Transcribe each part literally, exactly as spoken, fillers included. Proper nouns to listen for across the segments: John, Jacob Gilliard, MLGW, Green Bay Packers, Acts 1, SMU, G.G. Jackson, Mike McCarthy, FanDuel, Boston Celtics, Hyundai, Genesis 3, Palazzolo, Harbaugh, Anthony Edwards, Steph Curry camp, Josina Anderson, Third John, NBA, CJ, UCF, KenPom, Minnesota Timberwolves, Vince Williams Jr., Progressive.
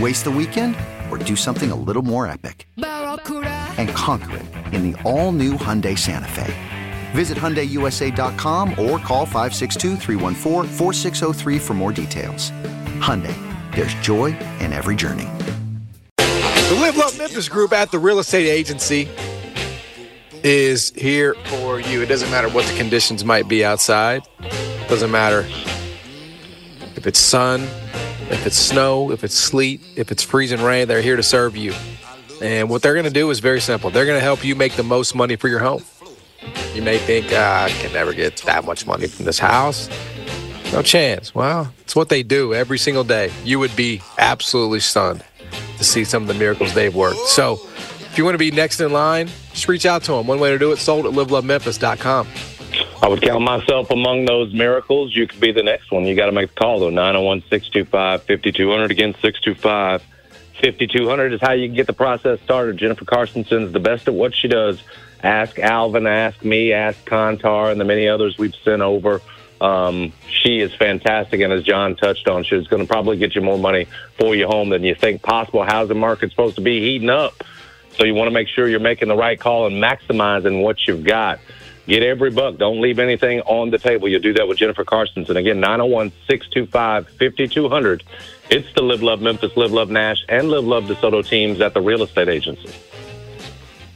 Waste the weekend or do something a little more epic and conquer it in the all-new Hyundai Santa Fe. Visit Hyundai U S A dot com or call five six two, three one four, four six zero three for more details. Hyundai, there's joy in every journey. The Live Love Memphis group at the real estate agency is here for you. It doesn't matter what the conditions might be outside. It doesn't matter if it's sun, if it's snow, if it's sleet, if it's freezing rain, they're here to serve you. And what they're going to do is very simple. They're going to help you make the most money for your home. You may think, ah, I can never get that much money from this house. No chance. Well, it's what they do every single day. You would be absolutely stunned to see some of the miracles they've worked. So if you want to be next in line, just reach out to them. One way to do it, sold at live love memphis dot com. I would count myself among those miracles. You could be the next one. You got to make the call, though. nine oh one, six two five, five two zero zero. Again, six two five, five two zero zero is how you can get the process started. Jennifer Carstenson's the best at what she does. Ask Alvin, ask me, ask Kantar, and the many others we've sent over. Um, she is fantastic, and as John touched on, she's going to probably get you more money for your home than you think possible. Housing market's supposed to be heating up, so you want to make sure you're making the right call and maximizing what you've got. Get every buck. Don't leave anything on the table. You'll do that with Jennifer Carstensen. Again, nine oh one, six two five, five two zero zero. It's the Live Love Memphis, Live Love Nash, and Live Love DeSoto teams at the real estate agency.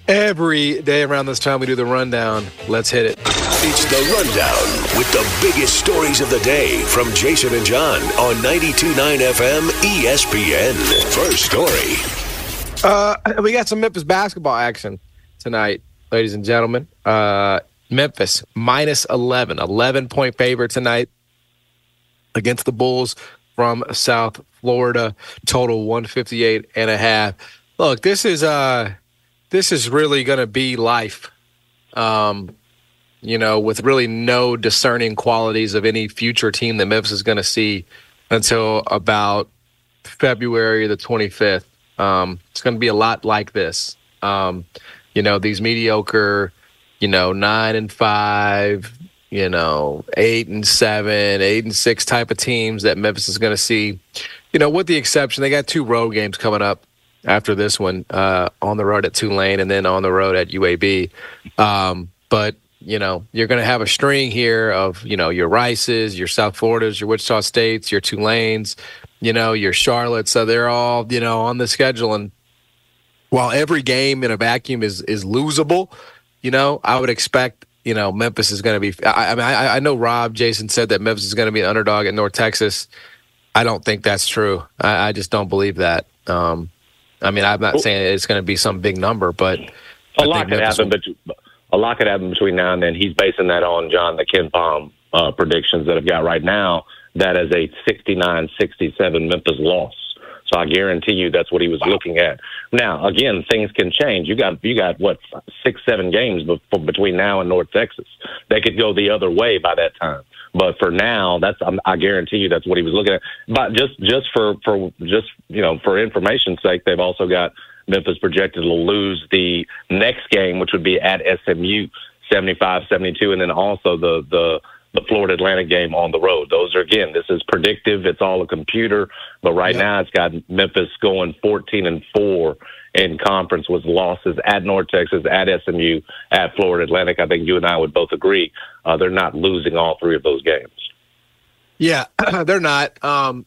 Every day around this time, we do the rundown. Let's hit it. It's the rundown with the biggest stories of the day from Jason and John on ninety-two point nine F M E S P N. First story. Uh, we got some Memphis basketball action tonight, ladies and gentlemen. Uh, Memphis, minus eleven. eleven-point favorite tonight against the Bulls from South Florida. Total one fifty-eight and a half. Look, this is uh, this is really going to be life, um, you know, with really no discerning qualities of any future team that Memphis is going to see until about February the twenty-fifth. Um, it's going to be a lot like this. Um, you know, these mediocre... You know, nine and five, you know, eight and seven, eight and six type of teams that Memphis is going to see. You know, with the exception, they got two road games coming up after this one, uh, on the road at Tulane and then on the road at U A B. Um, but, you know, you're going to have a string here of, you know, your Rices, your South Floridas, your Wichita States, your Tulanes, you know, your Charlottes. So they're all, you know, on the schedule. And while every game in a vacuum is is losable, you know, I would expect, you know, Memphis is going to be – I mean, I, I know Rob Jason said that Memphis is going to be an underdog at North Texas. I don't think that's true. I, I just don't believe that. Um, I mean, I'm not saying it's going to be some big number, but – A lot could happen, will... but a lot could happen between now and then. He's basing that on, John, the KenPom uh, predictions that I've got right now. That is a sixty-nine sixty-seven Memphis loss. So I guarantee you that's what he was looking at. Now, again, things can change. You got, you got what, six, seven games before, between now and North Texas. They could go the other way by that time. But for now, that's I'm, I guarantee you that's what he was looking at. But just, just for, for just you know for information's sake, they've also got Memphis projected to lose the next game, which would be at S M U, seventy-five seventy-two, and then also the the the Florida Atlantic game on the road. Those are, again, this is predictive. It's all a computer. But right yeah. now it's got Memphis going fourteen and four in conference with losses at North Texas, at S M U, at Florida Atlantic. I think you and I would both agree uh, they're not losing all three of those games. Yeah, they're not. Um,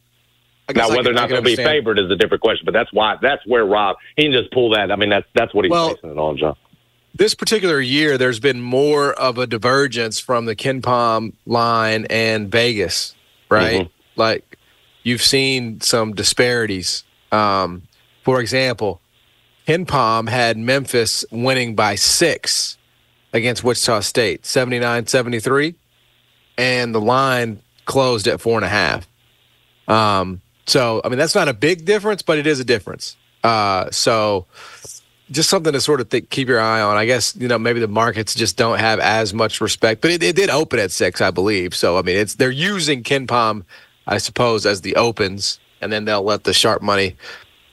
I guess now, whether I can, or not they'll be favored is a different question, but that's why that's where Rob, he can just pull that. I mean, that's, that's what he's well, basing it on, John. This particular year, there's been more of a divergence from the KenPom line and Vegas, right? Mm-hmm. Like, you've seen some disparities. Um, for example, KenPom had Memphis winning by six against Wichita State, seventy-nine seventy-three, and the line closed at four and a half. Um, so, I mean, that's not a big difference, but it is a difference. Uh, so... Just something to sort of think, keep your eye on. I guess, you know, maybe the markets just don't have as much respect, but it, it did open at six, I believe. So, I mean, it's they're using KenPom, I suppose, as the opens, and then they'll let the sharp money,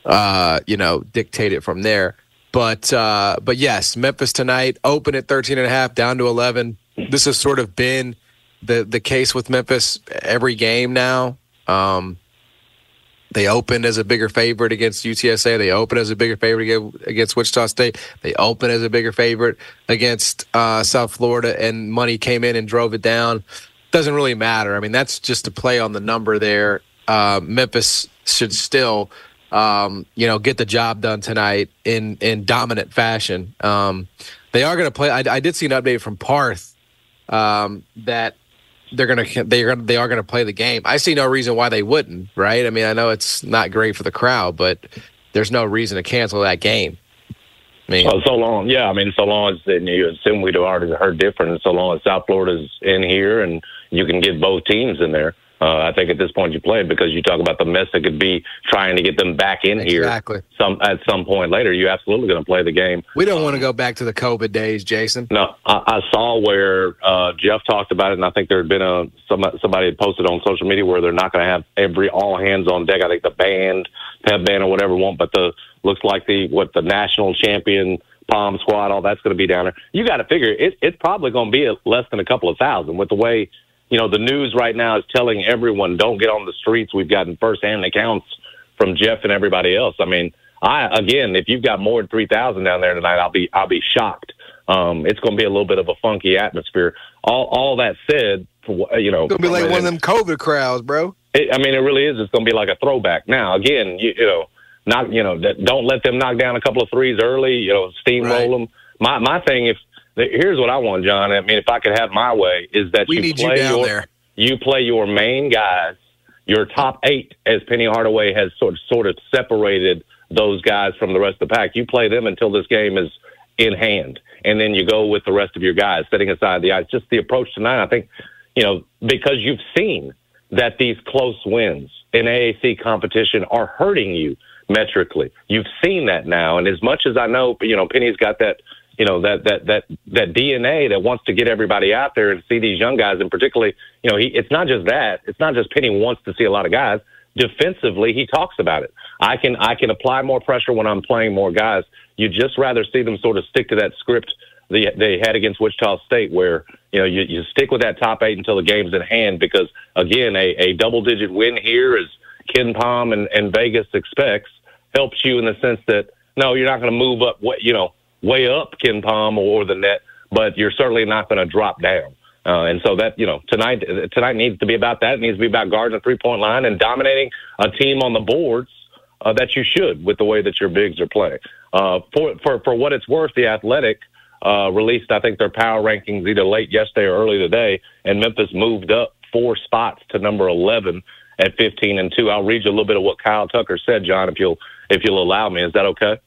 uh, you know, dictate it from there. But, uh, but yes, Memphis tonight, open at thirteen and a half, down to eleven. This has sort of been the the case with Memphis every game now. Um They opened as a bigger favorite against U T S A. They opened as a bigger favorite against Wichita State. They opened as a bigger favorite against uh, South Florida, and money came in and drove it down. Doesn't really matter. I mean, that's just a play on the number there. Uh, Memphis should still, um, you know, get the job done tonight in in dominant fashion. Um, they are going to play. I, I did see an update from Parth um, that. They're gonna they are they are gonna play the game. I see no reason why they wouldn't, right? I mean, I know it's not great for the crowd, but there's no reason to cancel that game. I mean, well, so long, yeah. I mean, so long as and you assume we'd already heard different. So long as South Florida's in here and you can get both teams in there, uh, I think at this point you play because you talk about the mess that could be trying to get them back in exactly. here. Some at some point later, you're absolutely going to play the game. We don't um, want to go back to the COVID days, Jason. No, I, I saw where uh, Jeff talked about it, and I think there had been a somebody, somebody had posted on social media where they're not going to have every all hands on deck. I think the band, pep band, or whatever won't, but the looks like the what the national champion Palm squad, all that's going to be down there. You got to figure it, it's probably going to be a, less than a couple of thousand with the way. You know, the news right now is telling everyone, don't get on the streets. We've gotten first-hand accounts from Jeff and everybody else. I mean, I again, if you've got more than three thousand down there tonight, I'll be I'll be shocked. Um, it's going to be a little bit of a funky atmosphere. All all that said, you know. It's going to be like one of them COVID crowds, bro. It, I mean, it really is. It's going to be like a throwback. Now, again, you, you know, not you know, don't let them knock down a couple of threes early. You know, steamroll right. them. My, my thing, if. Here's what I want, John. I mean, if I could have my way, is that we you need play you down your there. you play your main guys, your top eight, as Penny Hardaway has sort of, sort of separated those guys from the rest of the pack. You play them until this game is in hand, and then you go with the rest of your guys, setting aside the eyes. Just the approach tonight, I think, you know, because you've seen that these close wins in A A C competition are hurting you metrically. You've seen that now, and as much as I know, you know, Penny's got that. You know, that, that, that, that D N A that wants to get everybody out there and see these young guys. And particularly, you know, he, it's not just that. It's not just Penny wants to see a lot of guys. Defensively, he talks about it. I can I can apply more pressure when I'm playing more guys. You'd just rather see them sort of stick to that script they, they had against Wichita State where, you know, you, you stick with that top eight until the game's in hand because, again, a, a double-digit win here, as KenPom and, and Vegas expects, helps you in the sense that, no, you're not going to move up, what you know, way up KenPom or the net, but you're certainly not going to drop down. Uh, and so that, you know, tonight tonight needs to be about that. It needs to be about guarding the three-point line and dominating a team on the boards uh, that you should with the way that your bigs are playing. Uh, for, for, for what it's worth, the Athletic uh, released, I think, their power rankings either late yesterday or early today, and Memphis moved up four spots to number eleven at fifteen and two. I'll read you a little bit of what Kyle Tucker said, John, if you'll if you'll allow me. Is that okay?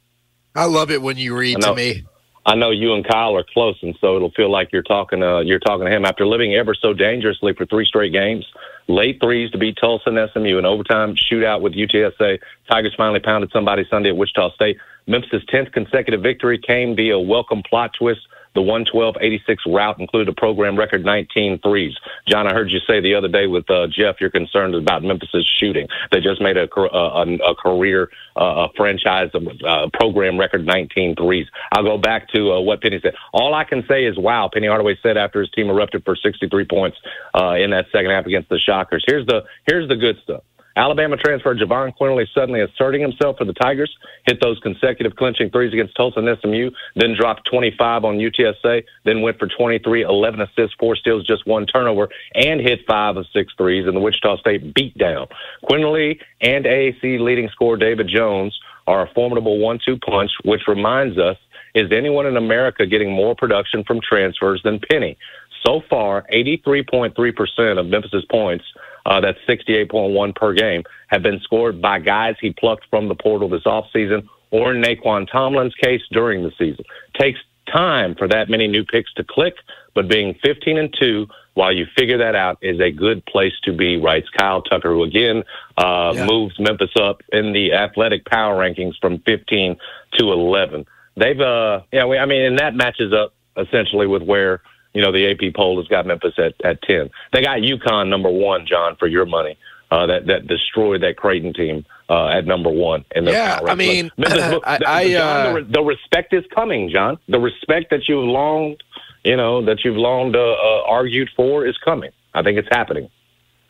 I love it when you read know, to me. I know you and Kyle are close, and so it'll feel like you're talking uh, you're talking to him. After living ever so dangerously for three straight games, late threes to beat Tulsa and S M U, an overtime shootout with U T S A, Tigers finally pounded somebody Sunday at Wichita State. Memphis' tenth consecutive victory came via a welcome plot twist The one twelve eighty-six route included a program record nineteen threes. John, I heard you say the other day with uh, Jeff, you're concerned about Memphis's shooting. They just made a, a, a career uh, a franchise uh, program record nineteen threes. I'll go back to uh, what Penny said. All I can say is, wow, Penny Hardaway said after his team erupted for sixty-three points uh, in that second half against the Shockers. Here's the here's the good stuff. Alabama transfer Javon Quinley suddenly asserting himself for the Tigers, hit those consecutive clinching threes against Tulsa and S M U, then dropped twenty-five on U T S A, then went for twenty-three, eleven assists, four steals, just one turnover, and hit five of six threes in the Wichita State beatdown. Quinley and A A C leading scorer David Jones are a formidable one two punch, which reminds us, is anyone in America getting more production from transfers than Penny? So far, eighty-three point three percent of Memphis's points, uh, that's sixty-eight point one per game, have been scored by guys he plucked from the portal this offseason, or in Naquan Tomlin's case, during the season. Takes time for that many new picks to click, but being fifteen and two while you figure that out is a good place to be, writes Kyle Tucker, who again uh, yeah. moves Memphis up in the athletic power rankings from fifteen to eleven. They've, uh, yeah, we, I mean, and that matches up essentially with where. You know, the A P poll has got Memphis at, at ten. They got UConn number one, John, for your money. Uh, that that destroyed that Creighton team uh, at number one. In the yeah, I mean, Memphis, uh, I, I, John, uh, the, the respect is coming, John. The respect that you've long, you know, that you've long uh, uh, argued for is coming. I think it's happening.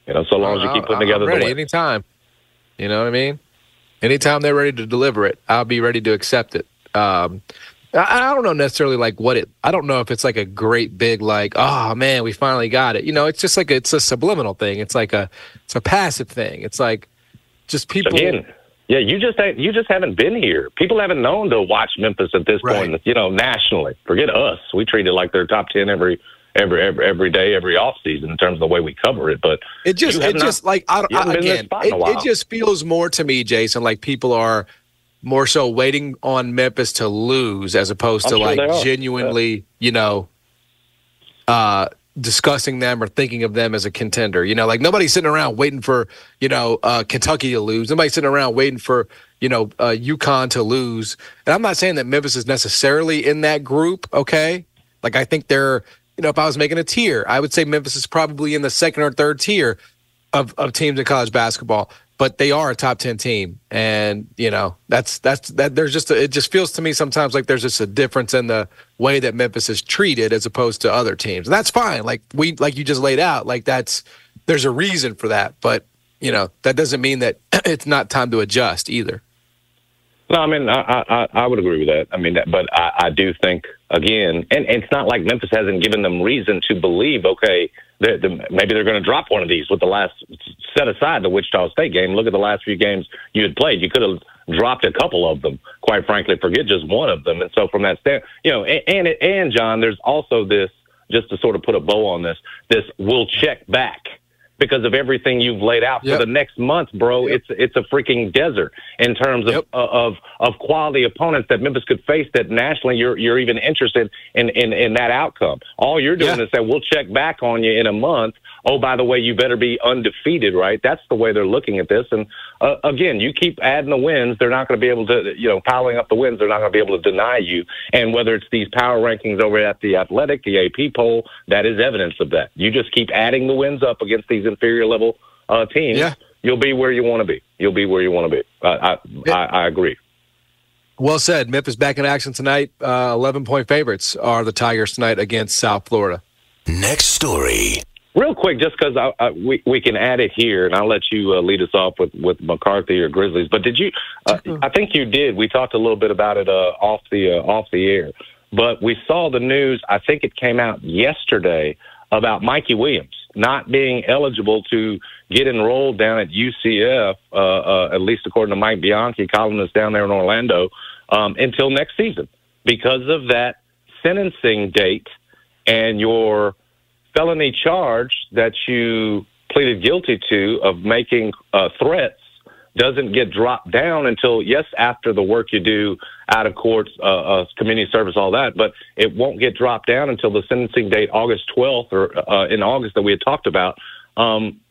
You know, so long as you keep putting I'm together ready the way. Anytime, you know what I mean. Anytime they're ready to deliver it, I'll be ready to accept it. Um, I don't know necessarily like what it, I don't know if it's like a great big like, oh man, we finally got it. You know, it's just like, a, it's a subliminal thing. It's like a, it's a passive thing. It's like just people. Again, yeah, you just you just haven't been here. People haven't known to watch Memphis at this right. point, you know, nationally. Forget us. We treat it like they're top ten every, every, every, every day, every offseason in terms of the way we cover it. But it just, it not, just like, I don't, I, again, it, it just feels more to me, Jason, like people are, more so waiting on Memphis to lose as opposed to, like, genuinely, you know, uh, discussing them or thinking of them as a contender. You know, like, nobody's sitting around waiting for, you know, uh, Kentucky to lose. Nobody's sitting around waiting for, you know, uh, UConn to lose. And I'm not saying that Memphis is necessarily in that group, okay? Like, I think they're, you know, if I was making a tier, I would say Memphis is probably in the second or third tier of, of teams in college basketball. But they are a top ten team, and you know that's that's that. There's just a, it just feels to me sometimes like there's just a difference in the way that Memphis is treated as opposed to other teams, and that's fine. Like we like you just laid out, like that's there's a reason for that, but you know that doesn't mean that it's not time to adjust either. No, I mean I I, I would agree with that. I mean, that, but I, I do think again, and, and it's not like Memphis hasn't given them reason to believe. Okay. The, the, maybe they're going to drop one of these with the last set aside the Wichita State game. Look at the last few games you had played. You could have dropped a couple of them, quite frankly, forget just one of them. And so from that stand, you know, and, and, and John, there's also this, just to sort of put a bow on this, this we'll check back because of everything you've laid out yep. for the next month, bro. Yep. It's, it's a freaking desert in terms of, yep. of, of quality opponents that Memphis could face that nationally you're, you're even interested in, in, in that outcome. All you're doing yeah. is that we'll check back on you in a month. Oh, by the way, you better be undefeated, right? That's the way they're looking at this. And uh, again, you keep adding the wins. They're not going to be able to, you know, piling up the wins. They're not going to be able to deny you. And whether it's these power rankings over at the Athletic, the A P poll, that is evidence of that. You just keep adding the wins up against these inferior level uh, teams. Yeah. You'll be where you want to be. You'll be where you want to be. I, I, I, I agree. Well said. Memphis back in action tonight. Uh, eleven point favorites are the Tigers tonight against South Florida. Next story. Real quick, just because I, I, we we can add it here, and I'll let you uh, lead us off with, with McCarthy or Grizzlies. But did you? Uh, I think you did. We talked a little bit about it uh, off the uh, off the air, but we saw the news. I think it came out yesterday about Mikey Williams not being eligible to get enrolled down at U C F, uh, uh, at least according to Mike Bianchi, columnist down there in Orlando, um, until next season because of that sentencing date and your felony charge that you pleaded guilty to of making uh, threats doesn't get dropped down until, yes, after the work you do out of court, uh, uh, community service, all that, but it won't get dropped down until the sentencing date, August twelfth, or uh, in August that we had talked about. Um,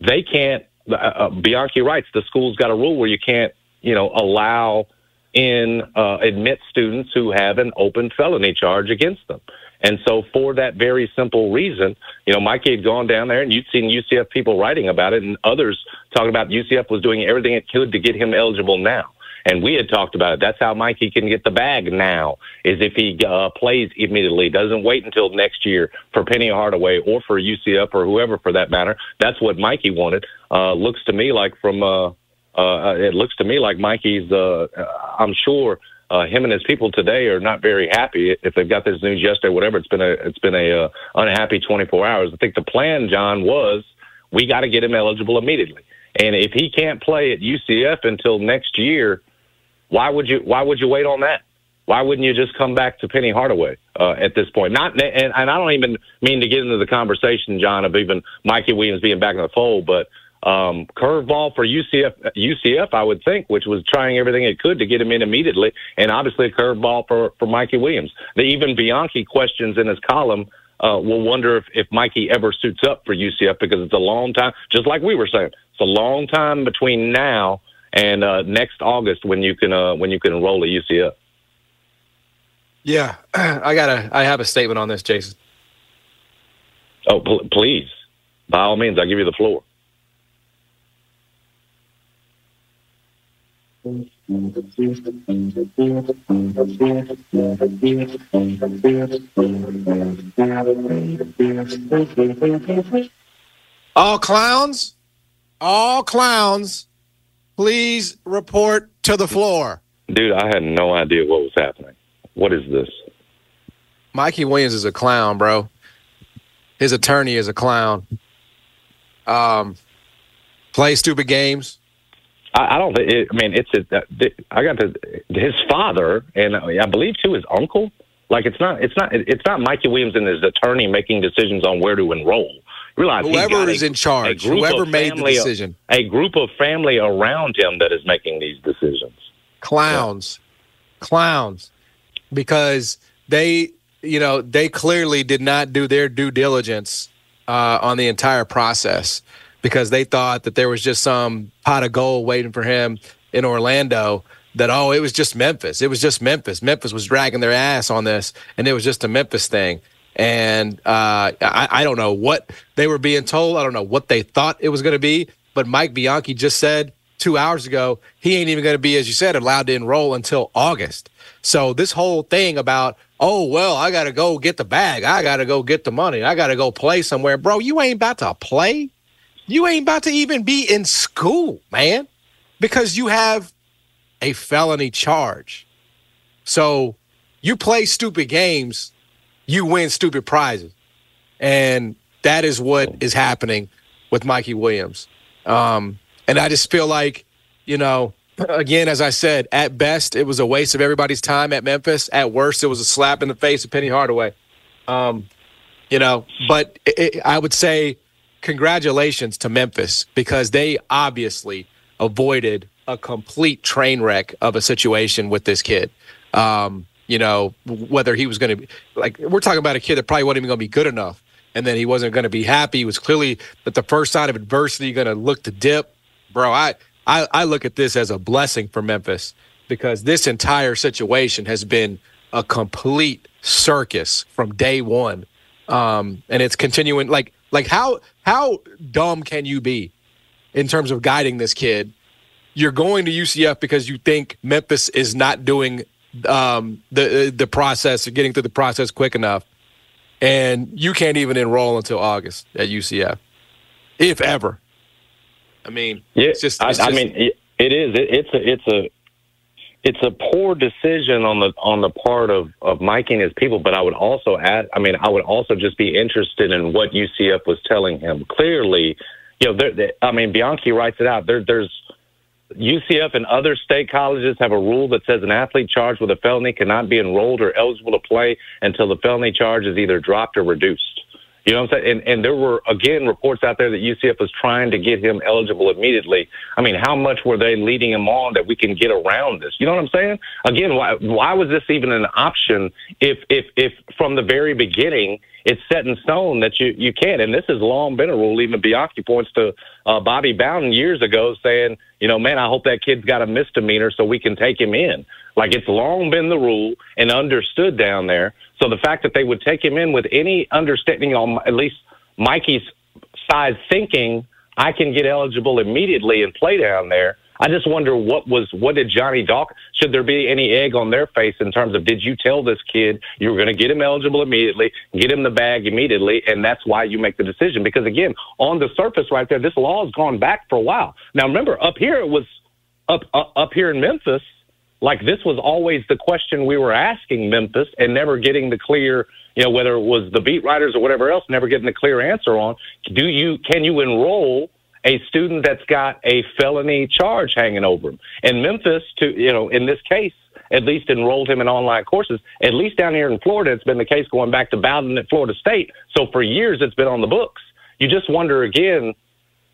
they can't, uh, uh, Bianchi writes, the school's got a rule where you can't, you know, allow in uh, admit students who have an open felony charge against them. And so for that very simple reason, you know, Mikey had gone down there and you'd seen U C F people writing about it and others talking about U C F was doing everything it could to get him eligible now. And we had talked about it. That's how Mikey can get the bag now, is if he uh, plays immediately, doesn't wait until next year for Penny Hardaway or for U C F or whoever for that matter. That's what Mikey wanted. Uh, looks to me like from uh, uh, it looks to me like Mikey's. Uh, I'm sure uh, him and his people today are not very happy if they've got this news yesterday. Whatever, it's been a it's been a uh, unhappy twenty-four hours. I think the plan, John, was we got to get him eligible immediately. And if he can't play at U C F until next year, Why would you? Why would you wait on that? Why wouldn't you just come back to Penny Hardaway uh, at this point? Not, and, and I don't even mean to get into the conversation, John, of even Mikey Williams being back in the fold, but um, curveball for U C F, U C F, I would think, which was trying everything it could to get him in immediately, and obviously a curveball for, for Mikey Williams. The even Bianchi questions in his column uh, will wonder if, if Mikey ever suits up for U C F because it's a long time, just like we were saying, it's a long time between now and uh, next August when you can uh, when you can enroll at U C F. Yeah, I gotta. I have a statement on this, Jason. Oh, pl- please, by all means, I'll give you the floor. All clowns, all clowns. Please report to the floor. Dude, I had no idea what was happening. What is this? Mikey Williams is a clown, bro. His attorney is a clown. Um, play stupid games. I, I don't think, it, I mean, it's, a, I got to, his father, and I believe too his uncle. Like, it's not, it's not, it's not Mikey Williams and his attorney making decisions on where to enroll. Realize whoever is a, in charge, whoever made family, the decision. A group of family around him that is making these decisions. Clowns. Yeah. Clowns. Because they, you know, they clearly did not do their due diligence uh, on the entire process because they thought that there was just some pot of gold waiting for him in Orlando that, oh, it was just Memphis. It was just Memphis. Memphis was dragging their ass on this, and it was just a Memphis thing. And uh, I, I don't know what they were being told. I don't know what they thought it was going to be. But Mike Bianchi just said two hours ago he ain't even going to be, as you said, allowed to enroll until August. So this whole thing about, oh, well, I got to go get the bag. I got to go get the money. I got to go play somewhere. Bro, you ain't about to play. You ain't about to even be in school, man, because you have a felony charge. So you play stupid games. You win stupid prizes. And that is what is happening with Mikey Williams. Um, and I just feel like, you know, again, as I said, at best, it was a waste of everybody's time at Memphis. At worst, it was a slap in the face of Penny Hardaway. Um, you know, but it, I would say congratulations to Memphis because they obviously avoided a complete train wreck of a situation with this kid. Um You know, whether he was going to be like, we're talking about a kid that probably wasn't even going to be good enough. And then he wasn't going to be happy. He was clearly at the first sign of adversity going to look to dip. Bro, I, I, I look at this as a blessing for Memphis because this entire situation has been a complete circus from day one. Um, and it's continuing. Like, like how, how dumb can you be in terms of guiding this kid? You're going to U C F because you think Memphis is not doing Um, the the process, getting through the process quick enough, and you can't even enroll until August at U C F, if ever. I mean, yeah, it's just. It's I, just I mean, it, it is. It, it's a. It's a. It's a poor decision on the on the part of of Mike and his people. But I would also add. I mean, I would also just be interested in what U C F was telling him. Clearly, you know, they, I mean, Bianchi writes it out. There, there's. U C F and other state colleges have a rule that says an athlete charged with a felony cannot be enrolled or eligible to play until the felony charge is either dropped or reduced. You know what I'm saying? And, and there were, again, reports out there that U C F was trying to get him eligible immediately. I mean, how much were they leading him on that we can get around this? You know what I'm saying? Again, why, why was this even an option if, if, if from the very beginning it's set in stone that you, you can't. And this has long been a rule. Even Bianchi points to uh, Bobby Bowden years ago saying, you know, man, I hope that kid's got a misdemeanor so we can take him in. Like, it's long been the rule and understood down there. So the fact that they would take him in with any understanding on at least Mikey's side thinking, I can get eligible immediately and play down there. I just wonder what was, what did Johnny Dawkins, should there be any egg on their face in terms of, did you tell this kid you were going to get him eligible immediately, get him the bag immediately, and that's why you make the decision? Because, again, on the surface right there, this law has gone back for a while. Now, remember, up here it was up, up, up here in Memphis, like this was always the question we were asking Memphis and never getting the clear, you know, whether it was the beat writers or whatever else, never getting the clear answer on, do you, can you enroll a student that's got a felony charge hanging over him? And Memphis, to you know, in this case, at least enrolled him in online courses. At least down here in Florida, it's been the case going back to Bowden at Florida State. So for years, it's been on the books. You just wonder again,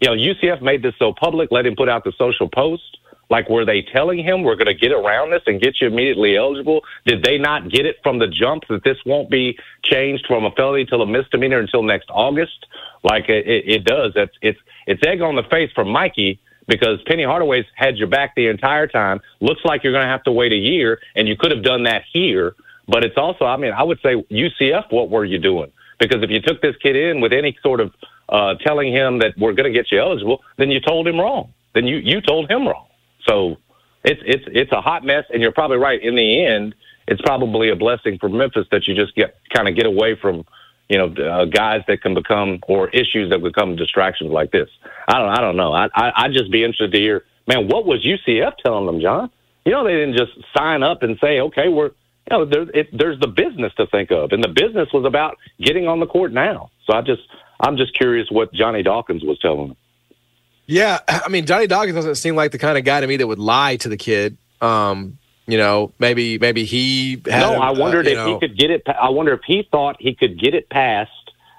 you know, U C F made this so public, let him put out the social post. Like, were they telling him we're going to get around this and get you immediately eligible? Did they not get it from the jump that this won't be changed from a felony till a misdemeanor until next August? Like it, it does. It's, it's it's egg on the face for Mikey because Penny Hardaway's had your back the entire time. Looks like you're going to have to wait a year, and you could have done that here. But it's also, I mean, I would say U C F, what were you doing? Because if you took this kid in with any sort of uh, telling him that we're going to get you eligible, then you told him wrong. Then you, you told him wrong. So it's it's it's a hot mess, and you're probably right. In the end, it's probably a blessing for Memphis that you just get kind of get away from, you know, uh, guys that can become or issues that become distractions like this. I don't I don't know. I, I I'd just be interested to hear, man, what was U C F telling them, John? You know, they didn't just sign up and say, okay, we're you know, there, it, there's the business to think of, and the business was about getting on the court now. So I just I'm just curious what Johnny Dawkins was telling them. Yeah, I mean, Johnny Dawkins doesn't seem like the kind of guy to me that would lie to the kid. Um, you know, maybe maybe he had No, him, I wondered uh, if know. he could get it I wonder if he thought he could get it past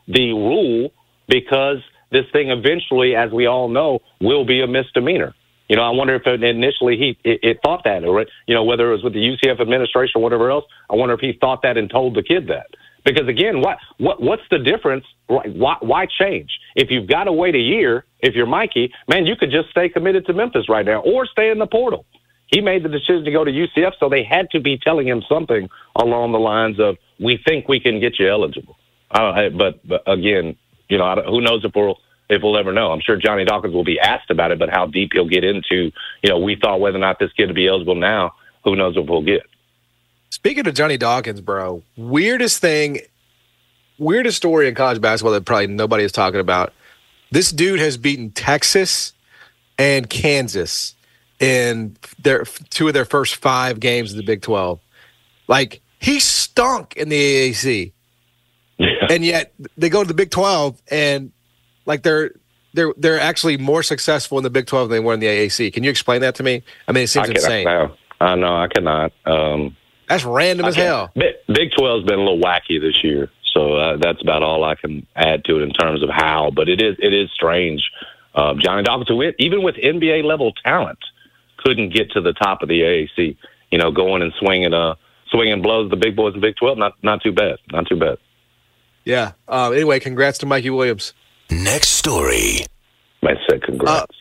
the rule because this thing eventually, as we all know, will be a misdemeanor. You know, I wonder if initially he it, it thought that, or you know, whether it was with the U C F administration or whatever else, I wonder if he thought that and told the kid that. Because, again, what what what's the difference? Why, why change? If you've got to wait a year, if you're Mikey, man, you could just stay committed to Memphis right now or stay in the portal. He made the decision to go to U C F, so they had to be telling him something along the lines of, we think we can get you eligible. I don't, but, but, again, you know, I don't, who knows if we'll, if we'll ever know. I'm sure Johnny Dawkins will be asked about it, but how deep he'll get into, you know, we thought whether or not this kid would be eligible now, who knows if we'll get. Speaking of Johnny Dawkins, bro, weirdest thing, weirdest story in college basketball that probably nobody is talking about. This dude has beaten Texas and Kansas in their two of their first five games of the Big twelve. Like, he stunk in the A A C. Yeah. And yet they go to the Big twelve and like they're they're they're actually more successful in the Big twelve than they were in the A A C. Can you explain that to me? I mean, it seems I insane. No. I know I cannot. Um That's random as hell. Big twelve's been a little wacky this year, so uh, that's about all I can add to it in terms of how. But it is it is strange. Uh, Johnny Dawkins, who even with N B A level talent, couldn't get to the top of the A A C. You know, going and swinging uh swinging blows the big boys in Big twelve. Not not too bad. Not too bad. Yeah. Uh, anyway, congrats to Mikey Williams. Next story. I said congrats.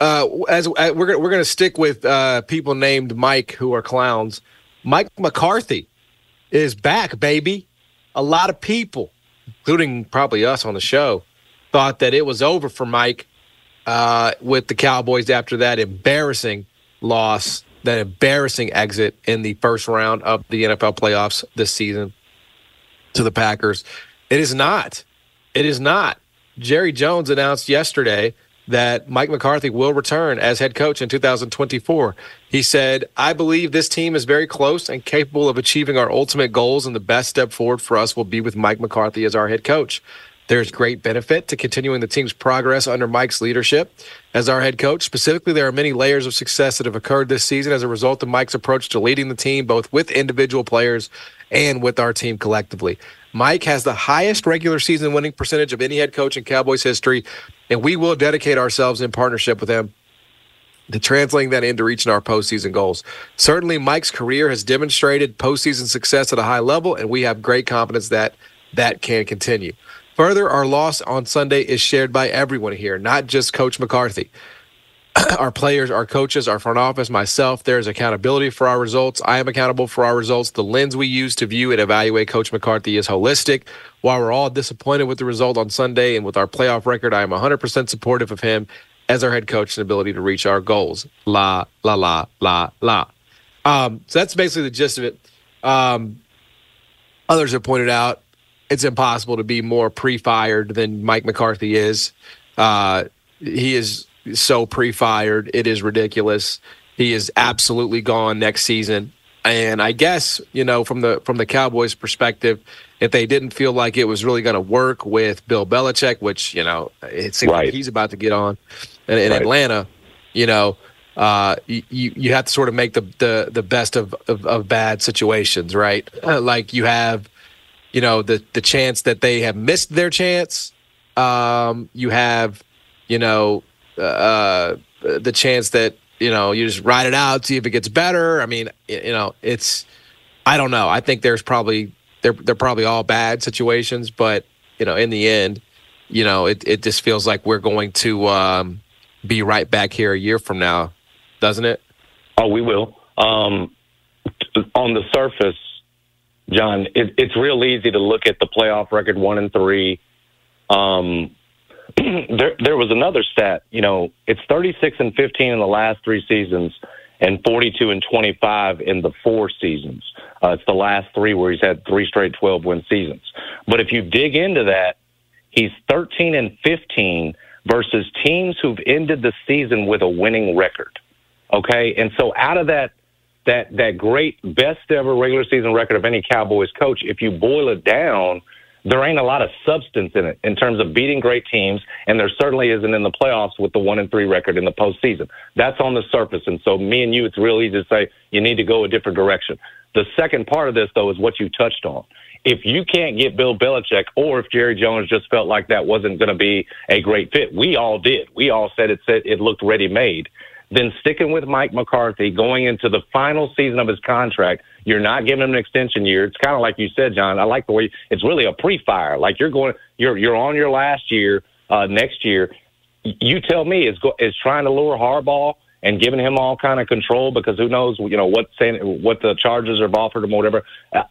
Uh, uh, as uh, we're gonna, we're going to stick with uh, people named Mike who are clowns. Mike McCarthy is back, baby. A lot of people, including probably us on the show, thought that it was over for Mike uh, with the Cowboys after that embarrassing loss, that embarrassing exit in the first round of the N F L playoffs this season to the Packers. It is not. It is not. Jerry Jones announced yesterday that Mike McCarthy will return as head coach in two thousand twenty-four. He said, I believe this team is very close and capable of achieving our ultimate goals, and the best step forward for us will be with Mike McCarthy as our head coach. There's great benefit to continuing the team's progress under Mike's leadership as our head coach. Specifically, there are many layers of success that have occurred this season as a result of Mike's approach to leading the team, both with individual players and with our team collectively. Mike has the highest regular season winning percentage of any head coach in Cowboys history, and we will dedicate ourselves in partnership with him to translating that into reaching our postseason goals. Certainly, Mike's career has demonstrated postseason success at a high level, and we have great confidence that that can continue. Further, our loss on Sunday is shared by everyone here, not just Coach McCarthy. Our players, our coaches, our front office, myself, there is accountability for our results. I am accountable for our results. The lens we use to view and evaluate Coach McCarthy is holistic. While we're all disappointed with the result on Sunday and with our playoff record, I am one hundred percent supportive of him as our head coach and ability to reach our goals. La, la, la, la, la. Um, so that's basically the gist of it. Um, others have pointed out it's impossible to be more pre-fired than Mike McCarthy is. Uh, he is... so pre-fired, it is ridiculous. He is absolutely gone next season. And I guess, you know, from the from the Cowboys' perspective, if they didn't feel like it was really going to work with Bill Belichick, which, you know, it seems right. like he's about to get on in, in right. Atlanta, you know, uh, you you have to sort of make the the, the best of, of, of bad situations, right? Uh, like you have, you know, the the chance that they have missed their chance. Um, you have, you know. Uh, the chance that, you know, you just ride it out, see if it gets better. I mean, you know, it's, I don't know. I think there's probably, they're, they're probably all bad situations, but, you know, in the end, you know, it, it just feels like we're going to um, be right back here a year from now, doesn't it? Oh, we will. Um, on the surface, John, it, it's real easy to look at the playoff record one and three, um, There, there was another stat. You know, it's thirty-six and fifteen in the last three seasons, and forty-two and twenty-five in the four seasons. Uh, it's the last three where he's had three straight twelve-win seasons. But if you dig into that, he's thirteen and fifteen versus teams who've ended the season with a winning record. Okay, and so out of that that that great best ever regular season record of any Cowboys coach, if you boil it down, there ain't a lot of substance in it in terms of beating great teams, and there certainly isn't in the playoffs with the one and three record in the postseason. That's on the surface, and so me and you, it's real easy to say you need to go a different direction. The second part of this, though, is what you touched on. If you can't get Bill Belichick, or if Jerry Jones just felt like that wasn't going to be a great fit, we all did. We all said it, said it looked ready-made. Then sticking with Mike McCarthy going into the final season of his contract, you're not giving him an extension year. It's kind of like you said, John. I like the way it's really a pre-fire. Like you're going, you're you're on your last year. Uh, next year, you tell me, is is trying to lure Harbaugh and giving him all kind of control because who knows, you know what saying what the Chargers have offered him or whatever.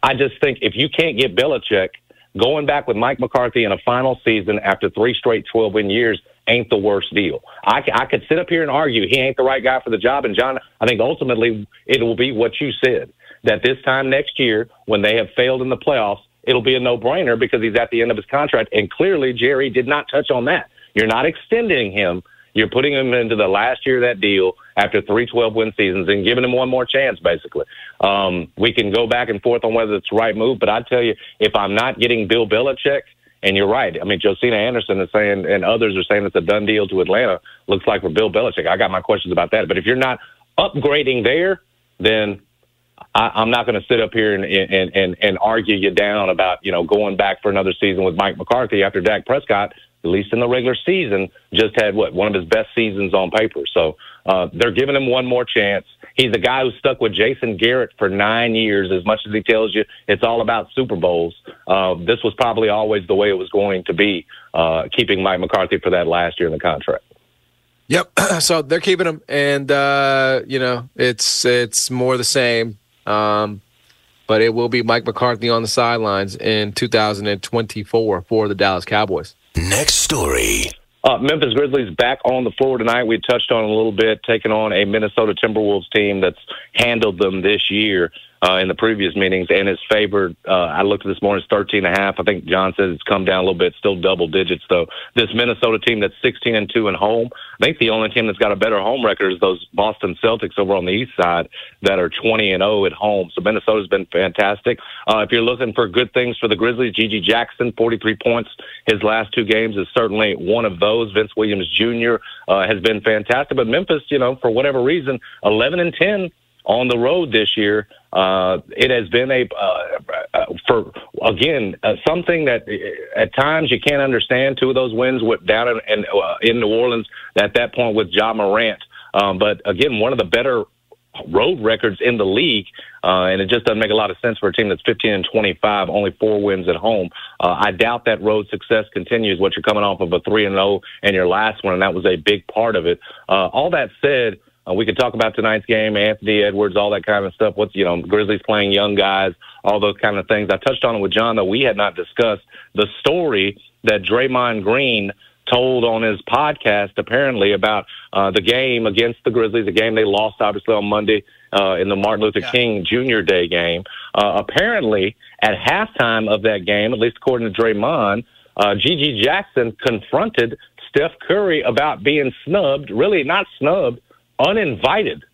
I just think if you can't get Belichick, going back with Mike McCarthy in a final season after three straight twelve-win years ain't the worst deal. I, I could sit up here and argue he ain't the right guy for the job. And, John, I think ultimately it will be what you said, that this time next year when they have failed in the playoffs, it'll be a no-brainer because he's at the end of his contract. And clearly Jerry did not touch on that. You're not extending him. You're putting him into the last year of that deal after three twelve-win seasons and giving him one more chance, basically. Um, we can go back and forth on whether it's the right move, but I tell you, if I'm not getting Bill Belichick, and you're right. I mean, Josina Anderson is saying, and others are saying it's a done deal to Atlanta. Looks like for Bill Belichick. I got my questions about that. But if you're not upgrading there, then I, I'm not going to sit up here and, and, and, and argue you down about, you know, going back for another season with Mike McCarthy after Dak Prescott, at least in the regular season, just had, what, one of his best seasons on paper. So uh, they're giving him one more chance. He's a guy who stuck with Jason Garrett for nine years, as much as he tells you it's all about Super Bowls. Uh, this was probably always the way it was going to be, uh, keeping Mike McCarthy for that last year in the contract. Yep. So they're keeping him, and, uh, you know, it's it's more the same. Um, but it will be Mike McCarthy on the sidelines in two thousand twenty-four for the Dallas Cowboys. Next story. Uh, Memphis Grizzlies back on the floor tonight. We touched on it a little bit, taking on a Minnesota Timberwolves team that's handled them this year uh, in the previous meetings and is favored. Uh, I looked this morning, it's thirteen and a half. I think John says it's come down a little bit, still double digits, though. This Minnesota team that's sixteen and two at home, I think the only team that's got a better home record is those Boston Celtics over on the east side that are twenty and oh at home. So Minnesota's been fantastic. Uh, if you're looking for good things for the Grizzlies, G G Jackson, forty-three points. His last two games is certainly one of those. Vince Williams Junior uh, has been fantastic. But Memphis, you know, for whatever reason, eleven and ten on the road this year. Uh, it has been a, uh, for again, uh, something that at times you can't understand. Two of those wins went down in, in, uh, in New Orleans at that point with Ja Morant. Um, but again, one of the better road records in the league, uh, and it just doesn't make a lot of sense for a team that's fifteen and twenty-five, only four wins at home. Uh, I doubt that road success continues. What you're coming off of a three and oh and your last one, and that was a big part of it. Uh, all that said, uh, we could talk about tonight's game, Anthony Edwards, all that kind of stuff. What's, you know, Grizzlies playing young guys, all those kind of things. I touched on it with John that we had not discussed the story that Draymond Green told on his podcast, apparently, about uh, the game against the Grizzlies, a game they lost, obviously, on Monday uh, in the Martin Luther yeah. King Junior Day game. Uh, apparently, at halftime of that game, at least according to Draymond, uh, G G Jackson confronted Steph Curry about being snubbed, really not snubbed, uninvited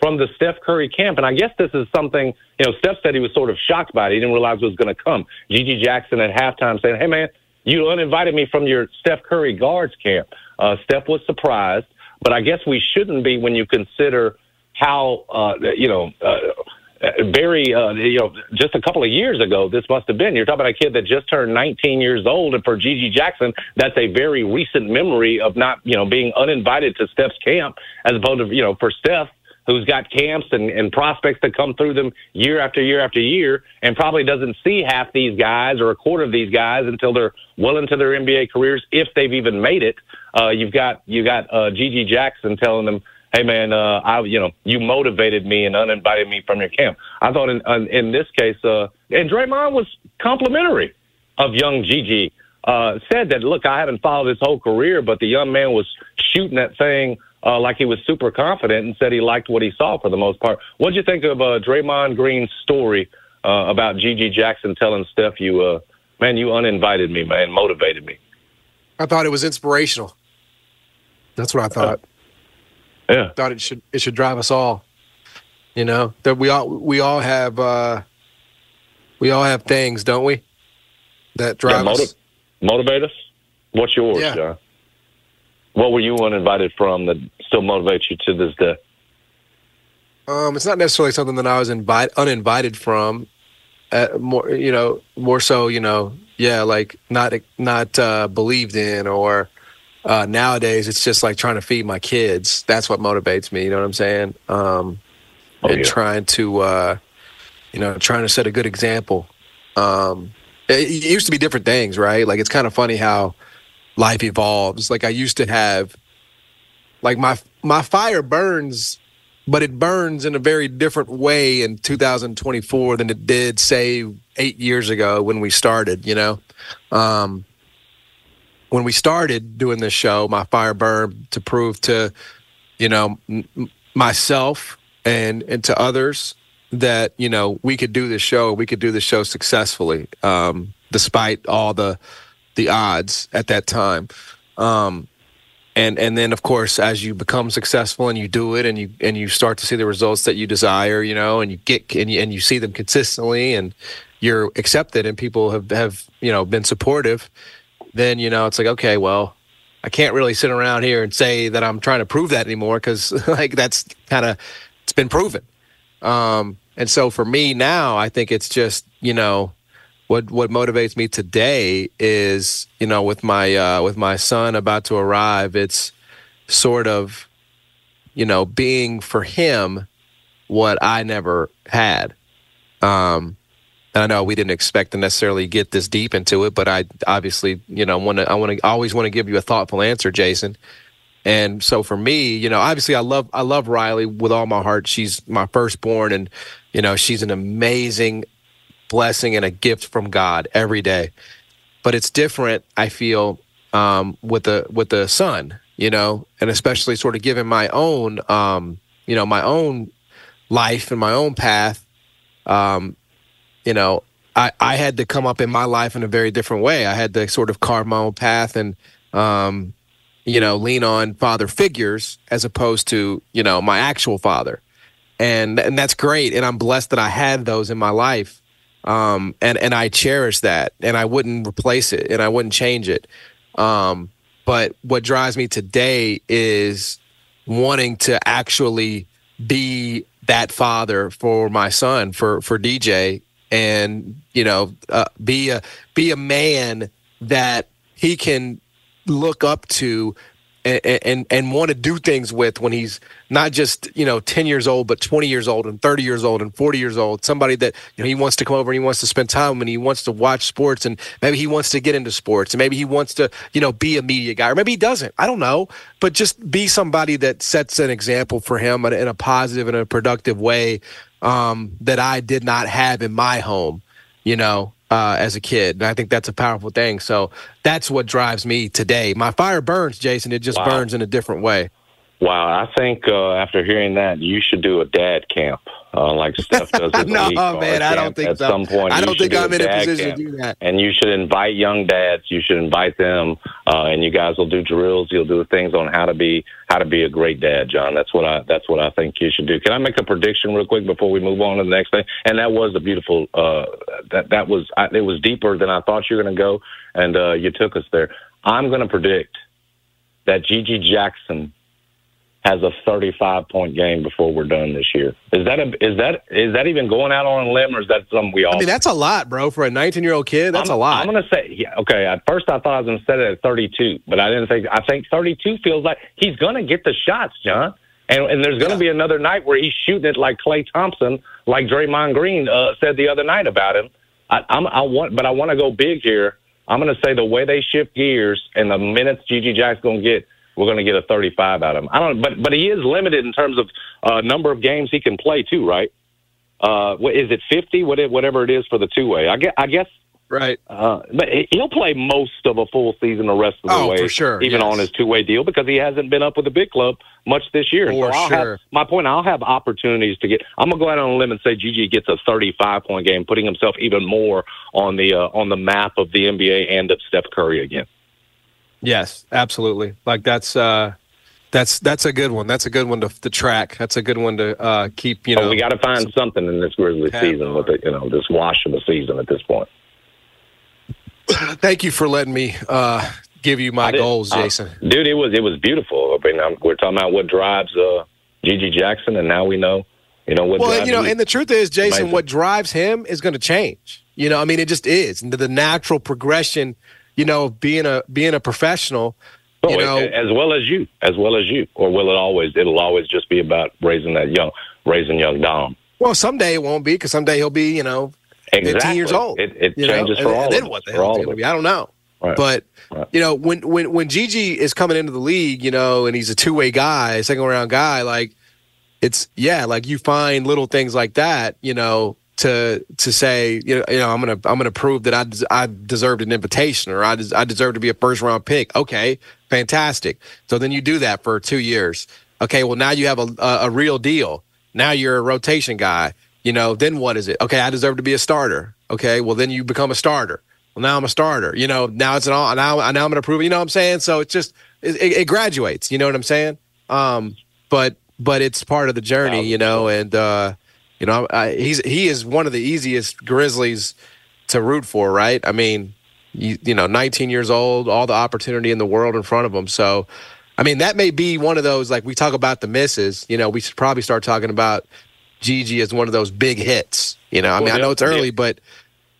from the Steph Curry camp. And I guess this is something, you know, Steph said he was sort of shocked by it. He didn't realize it was going to come. G G Jackson at halftime saying, hey, man, you uninvited me from your Steph Curry guards camp. Uh, Steph was surprised, but I guess we shouldn't be when you consider how, uh, you know, uh, very, uh, you know, just a couple of years ago, this must have been. You're talking about a kid that just turned nineteen years old, and for G G Jackson, that's a very recent memory of not, you know, being uninvited to Steph's camp, as opposed to, you know, for Steph, who's got camps and, and prospects that come through them year after year after year, and probably doesn't see half these guys or a quarter of these guys until they're well into their N B A careers, if they've even made it. Uh, you've got you got uh, G G Jackson telling them, "Hey man, uh, I you know you motivated me and uninvited me from your camp." I thought in in this case, uh, and Draymond was complimentary of young G G. Uh, said that, "Look, I haven't followed his whole career, but the young man was shooting that thing." Uh, like he was super confident and said he liked what he saw for the most part. What did you think of uh, Draymond Green's story uh, about G G Jackson telling Steph, "You, uh, man, you uninvited me, man, motivated me"? I thought it was inspirational. That's what I thought. Uh, yeah, I thought it should it should drive us all. You know that we all we all have uh, we all have things, don't we? That drive yeah, motiv- us, motivate us. What's yours, yeah. John? What were you uninvited from that still motivates you to this day? Um, it's not necessarily something that I was invite, uninvited from. Uh, more, you know, more so, you know, yeah, like not not uh, believed in, or uh, nowadays it's just like trying to feed my kids. That's what motivates me. You know what I'm saying? Um, oh, and yeah. trying to, uh, you know, trying to set a good example. Um, it, it used to be different things, right? Like, it's kind of funny how life evolves. Like, I used to have, like, my my fire burns, but it burns in a very different way in two thousand twenty-four than it did, say, eight years ago when we started, you know? Um, when we started doing this show, my fire burned to prove to, you know, m- myself and, and to others that, you know, we could do this show, we could do this show successfully, um, despite all the the odds at that time. Um, and and then, of course, as you become successful and you do it and you and you start to see the results that you desire, you know, and you get and you, and you see them consistently and you're accepted and people have, have, you know, been supportive, then, you know, it's like, okay, well, I can't really sit around here and say that I'm trying to prove that anymore, because, like, that's kind of, it's been proven. Um, and so for me now, I think it's just, you know, What what motivates me today is, you know, with my uh, with my son about to arrive, it's sort of, you know, being for him what I never had. Um, and I know we didn't expect to necessarily get this deep into it, but I obviously, you know, want to I want to always want to give you a thoughtful answer, Jason. And so for me, you know, obviously I love I love Riley with all my heart. She's my firstborn, and, you know, she's an amazing blessing and a gift from God every day. But it's different, I feel, um, with the with the son, you know, and especially sort of given my own, um, you know, my own life and my own path. Um, you know, I, I had to come up in my life in a very different way. I had to sort of carve my own path and, um, you know, lean on father figures as opposed to, you know, my actual father. And and that's great. And I'm blessed that I had those in my life. Um, and, and I cherish that, and I wouldn't replace it, and I wouldn't change it. Um, but what drives me today is wanting to actually be that father for my son, for, for D J, and, you know, uh, be a, be a man that he can look up to and and, and want to do things with when he's not just, you know, ten years old, but twenty years old and thirty years old and forty years old, somebody that, you know, he wants to come over and he wants to spend time with and he wants to watch sports, and maybe he wants to get into sports, and maybe he wants to, you know, be a media guy, or maybe he doesn't. I don't know. But just be somebody that sets an example for him in a positive and a productive way um, that I did not have in my home, you know, uh, as a kid. And I think that's a powerful thing. So that's what drives me today. My fire burns, Jason. It just wow. burns in a different way. Wow. I think uh, after hearing that, you should do a dad camp uh, like Steph does. With no, man, I don't think so. At some point, I don't think I'm in a position to do that. And you should invite young dads. You should invite them, uh, and you guys will do drills. You'll do things on how to be how to be a great dad, John. That's what I that's what I think you should do. Can I make a prediction real quick before we move on to the next thing? And that was a beautiful. Uh, that that was I, it was deeper than I thought you were going to go, and uh, you took us there. I'm going to predict that G G. Jackson has a thirty-five point game before we're done this year. Is that a, is that is that even going out on a limb, or is that something we all? I mean, that's a lot, bro, for a nineteen year old kid. That's I'm, a lot. I'm gonna say, yeah, okay. At first, I thought I was gonna set it at thirty-two, but I didn't think. I think thirty-two feels like he's gonna get the shots, John. And, and there's gonna yeah. be another night where he's shooting it like Klay Thompson, like Draymond Green uh, said the other night about him. I, I'm, I want, but I want to go big here. I'm gonna say the way they shift gears and the minutes G G. Jack's gonna get, we're going to get a thirty-five out of him. I don't, but but he is limited in terms of uh, number of games he can play too, right? Uh, is it fifty? Whatever it is for the two-way, I guess. I guess right. Uh, but he'll play most of a full season the rest of the oh, way, for sure. even yes. on his two-way deal, because he hasn't been up with the big club much this year. For so I'll sure. have, my point, I'll have opportunities to get. I'm gonna go out on a limb and say G G gets a thirty-five point game, putting himself even more on the uh, on the map of the N B A and of Steph Curry again. Yes, absolutely. Like that's uh, that's that's a good one. That's a good one to, to track. That's a good one to uh, keep. You know, oh, we got to find some, something in this Grizzlies season with it. You know, this wash of the season at this point. Thank you for letting me uh, give you my goals, Jason. Uh, dude, it was it was beautiful. I mean, I'm, we're talking about what drives uh, G G. Jackson, and now we know. You know what? Well, you know, me. And the truth is, Jason, Amazing. What drives him is going to change. You know, I mean, it just is the natural progression. You know, being a being a professional, you know, as well as you, as well as you, or will it always? It'll always just be about raising that young, raising young Dom. Well, someday it won't be, because someday he'll be, you know, exactly. fifteen years old. It, it changes know? For and, all. And then what the hell? It's gonna be? I don't know. Right. But right. you know, when when when G G is coming into the league, you know, and he's a two way guy, second round guy, like it's yeah, like you find little things like that, you know. To to say, you know, you know, I'm gonna I'm gonna prove that I des- I deserved an invitation, or I des- I deserve to be a first round pick. Okay, fantastic. So then you do that for two years. Okay, well now you have a a, a real deal. Now you're a rotation guy. You know, then what is it? Okay, I deserve to be a starter. Okay, well then you become a starter. Well now I'm a starter. You know, now it's an all. Now now I'm gonna prove it. You know what I'm saying? So it's just it, it, it graduates. You know what I'm saying? Um, but but it's part of the journey. You know, and uh. You know, I, he's he is one of the easiest Grizzlies to root for, right? I mean, you, you know, nineteen years old, all the opportunity in the world in front of him. So, I mean, that may be one of those, like we talk about the misses, you know, we should probably start talking about G G as one of those big hits. You know, I mean, well, yeah, I know it's early, yeah. but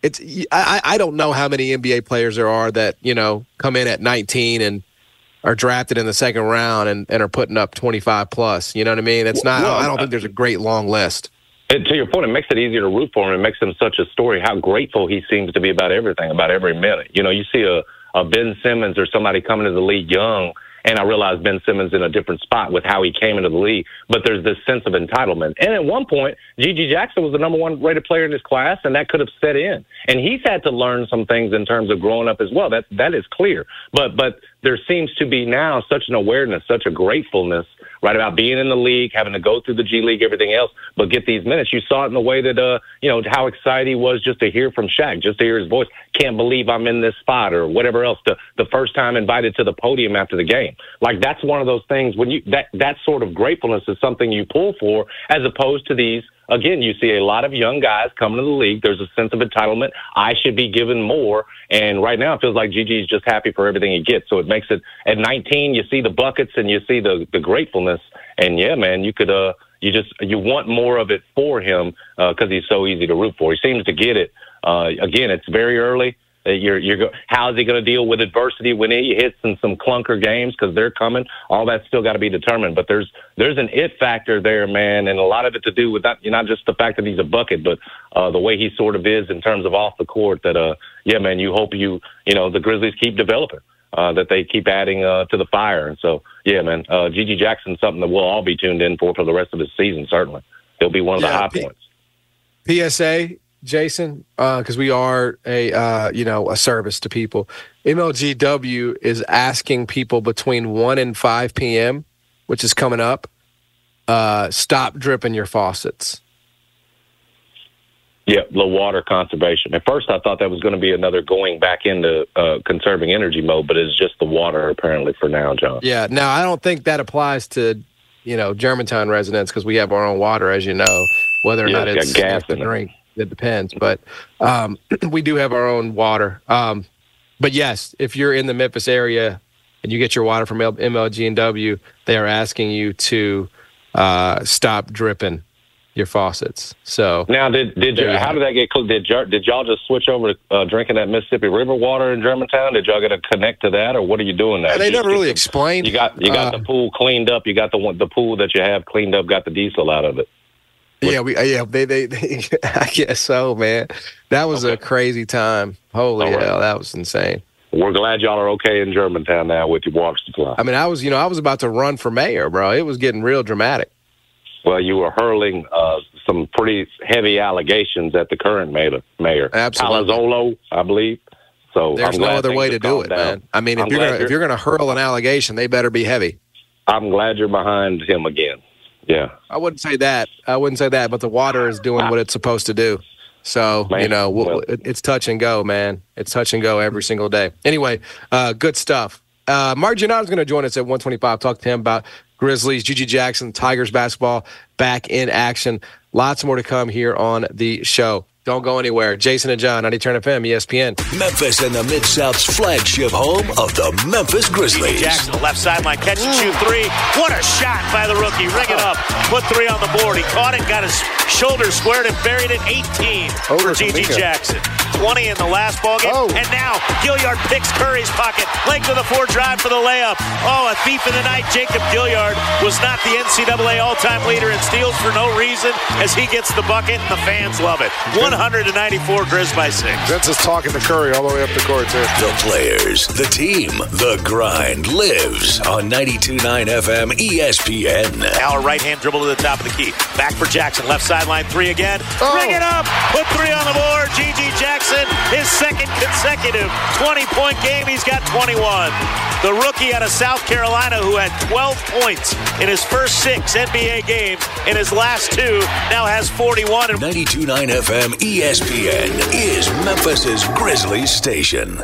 it's I, I don't know how many N B A players there are that, you know, come in at nineteen and are drafted in the second round and, and are putting up twenty-five plus. You know what I mean? It's not, well, I don't think there's a great long list. And to your point, it makes it easier to root for him. It makes him such a story. How grateful he seems to be about everything, about every minute. You know, you see a, a Ben Simmons or somebody coming to the league young, and I realize Ben Simmons in a different spot with how he came into the league, but there's this sense of entitlement. And at one point, G G. Jackson was the number one rated player in his class, and that could have set in. And he's had to learn some things in terms of growing up as well. That that is clear. But but there seems to be now such an awareness, such a gratefulness, right, about being in the league, having to go through the G League, everything else, but get these minutes. You saw it in the way that, uh, you know, how excited he was just to hear from Shaq, just to hear his voice. Can't believe I'm in this spot, or whatever else. The the first time invited to the podium after the game, like that's one of those things when you that that sort of gratefulness is something you pull for, as opposed to these. Again, you see a lot of young guys coming to the league. There's a sense of entitlement. I should be given more. And right now it feels like G G's just happy for everything he gets. So it makes it at nineteen, you see the buckets and you see the, the gratefulness. And yeah, man, you could, uh, you just, you want more of it for him because uh, he's so easy to root for. He seems to get it. Uh, again, it's very early. You're, you're go- how is he going to deal with adversity when he hits in some clunker games because they're coming? All that's still got to be determined. But there's there's an it factor there, man, and a lot of it to do with not, not just the fact that he's a bucket, but uh, the way he sort of is in terms of off the court. That uh, yeah, man, you hope you you know the Grizzlies keep developing, uh, that they keep adding uh, to the fire. And so yeah, man, uh, G G. Jackson, something that we'll all be tuned in for for the rest of his season. Certainly, he'll be one of the yeah, high P- points. P S A. Jason, because uh, we are a uh, you know a service to people. M L G W is asking people between one and five p m, which is coming up. Uh, stop dripping your faucets. Yeah, the water conservation. At first, I thought that was going to be another going back into uh, conserving energy mode, but it's just the water apparently for now, John. Yeah, now I don't think that applies to you know Germantown residents because we have our own water, as you know, whether or yeah, not it's got gas in the drink. It depends, but um, we do have our own water. Um, but yes, if you're in the Memphis area and you get your water from M L G and W, they are asking you to uh, stop dripping your faucets. So now, did did you, how did that get? Did y'all, did y'all just switch over to uh, drinking that Mississippi River water in Germantown? Did y'all get to connect to that, or what are you doing now? They you, never really you, explained. You got you got uh, the pool cleaned up. You got the the pool that you have cleaned up. Got the diesel out of it. Yeah, we yeah they, they they I guess so, man. That was okay. A crazy time. Holy right. hell, that was insane. We're glad y'all are okay in Germantown now with your water supply. I mean, I was you know I was about to run for mayor, bro. It was getting real dramatic. Well, you were hurling uh, some pretty heavy allegations at the current mayor, mayor Palazzolo, I believe. So there's I'm no other way to do it, down. man. I mean, if I'm you're gonna, you're... if you're going to hurl an allegation, they better be heavy. I'm glad you're behind him again. Yeah, I wouldn't say that. I wouldn't say that, but the water is doing what it's supposed to do. So, man, you know, we'll, well. It, it's touch and go, man. It's touch and go every single day. Anyway, uh, good stuff. Uh, Mark Giannato's going to join us at one twenty-five. Talk to him about Grizzlies, G G. Jackson, Tigers basketball back in action. Lots more to come here on the show. Don't go anywhere. Jason and John on ninety point nine F M, E S P N. Memphis and the Mid-South's flagship home of the Memphis Grizzlies. Jackson, left sideline, catch and shoot three. What a shot by the rookie. Ring it up. Put three on the board. He caught it, got his shoulder squared, and buried it eighteen for G G. Jackson. twenty in the last ball game. Oh. And now Gilliard picks Curry's pocket. Length of the four drive for the layup. Oh, a thief of the night. Jacob Gilliard was not the N C double A all-time leader in steals for no reason as he gets the bucket, and the fans love it. one ninety-four Grizz by six. Vince is talking to Curry all the way up the court, too. The players, the team, the grind lives on ninety-two point nine F M E S P N. Now a right-hand dribble to the top of the key. Back for Jackson. Left sideline three again. Oh. Bring it up. Put three on the board. G G. Jackson, his second consecutive twenty-point game. He's got twenty-one. The rookie out of South Carolina who had twelve points in his first six N B A games in his last two now has forty-one. ninety-two point nine F M E S P N is Memphis's Grizzlies station.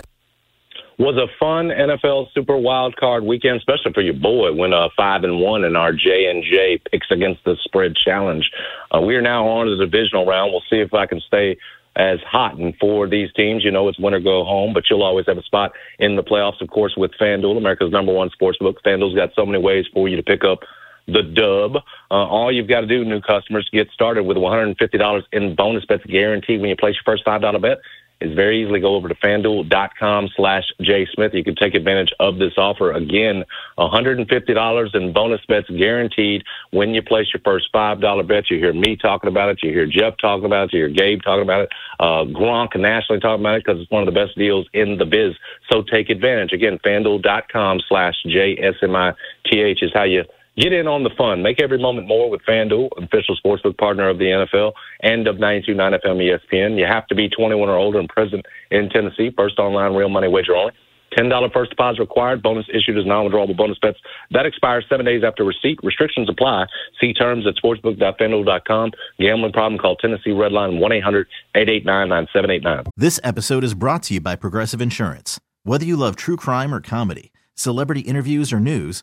Was a fun N F L Super Wild Card weekend, especially for your boy. Went uh, five and one in our J and J picks against the spread challenge. Uh, we are now on to the divisional round. We'll see if I can stay as hot, and for these teams, you know, it's win or go home, but you'll always have a spot in the playoffs, of course, with FanDuel, America's number one sportsbook. FanDuel's got so many ways for you to pick up the dub. Uh, all you've got to do, new customers, get started with one hundred fifty dollars in bonus bets guaranteed when you place your first five dollar bet. It's very easily go over to FanDuel.com slash JSmith. You can take advantage of this offer. Again, one hundred fifty dollars in bonus bets guaranteed when you place your first five dollar bet. You hear me talking about it. You hear Jeff talking about it. You hear Gabe talking about it. Uh, Gronk nationally talking about it because it's one of the best deals in the biz. So take advantage. Again, FanDuel.com slash JSMITH is how you get in on the fun. Make every moment more with FanDuel, official sportsbook partner of the N F L and of ninety-two point nine F M E S P N. You have to be twenty-one or older and present in Tennessee. First online real money wager only. ten dollar first deposit required. Bonus issued as non-withdrawable bonus bets. That expires seven days after receipt. Restrictions apply. See terms at sportsbook dot fanduel dot com. Gambling problem? Call Tennessee Red Line one eight hundred eight eight nine nine seven eight nine. This episode is brought to you by Progressive Insurance. Whether you love true crime or comedy, celebrity interviews or news,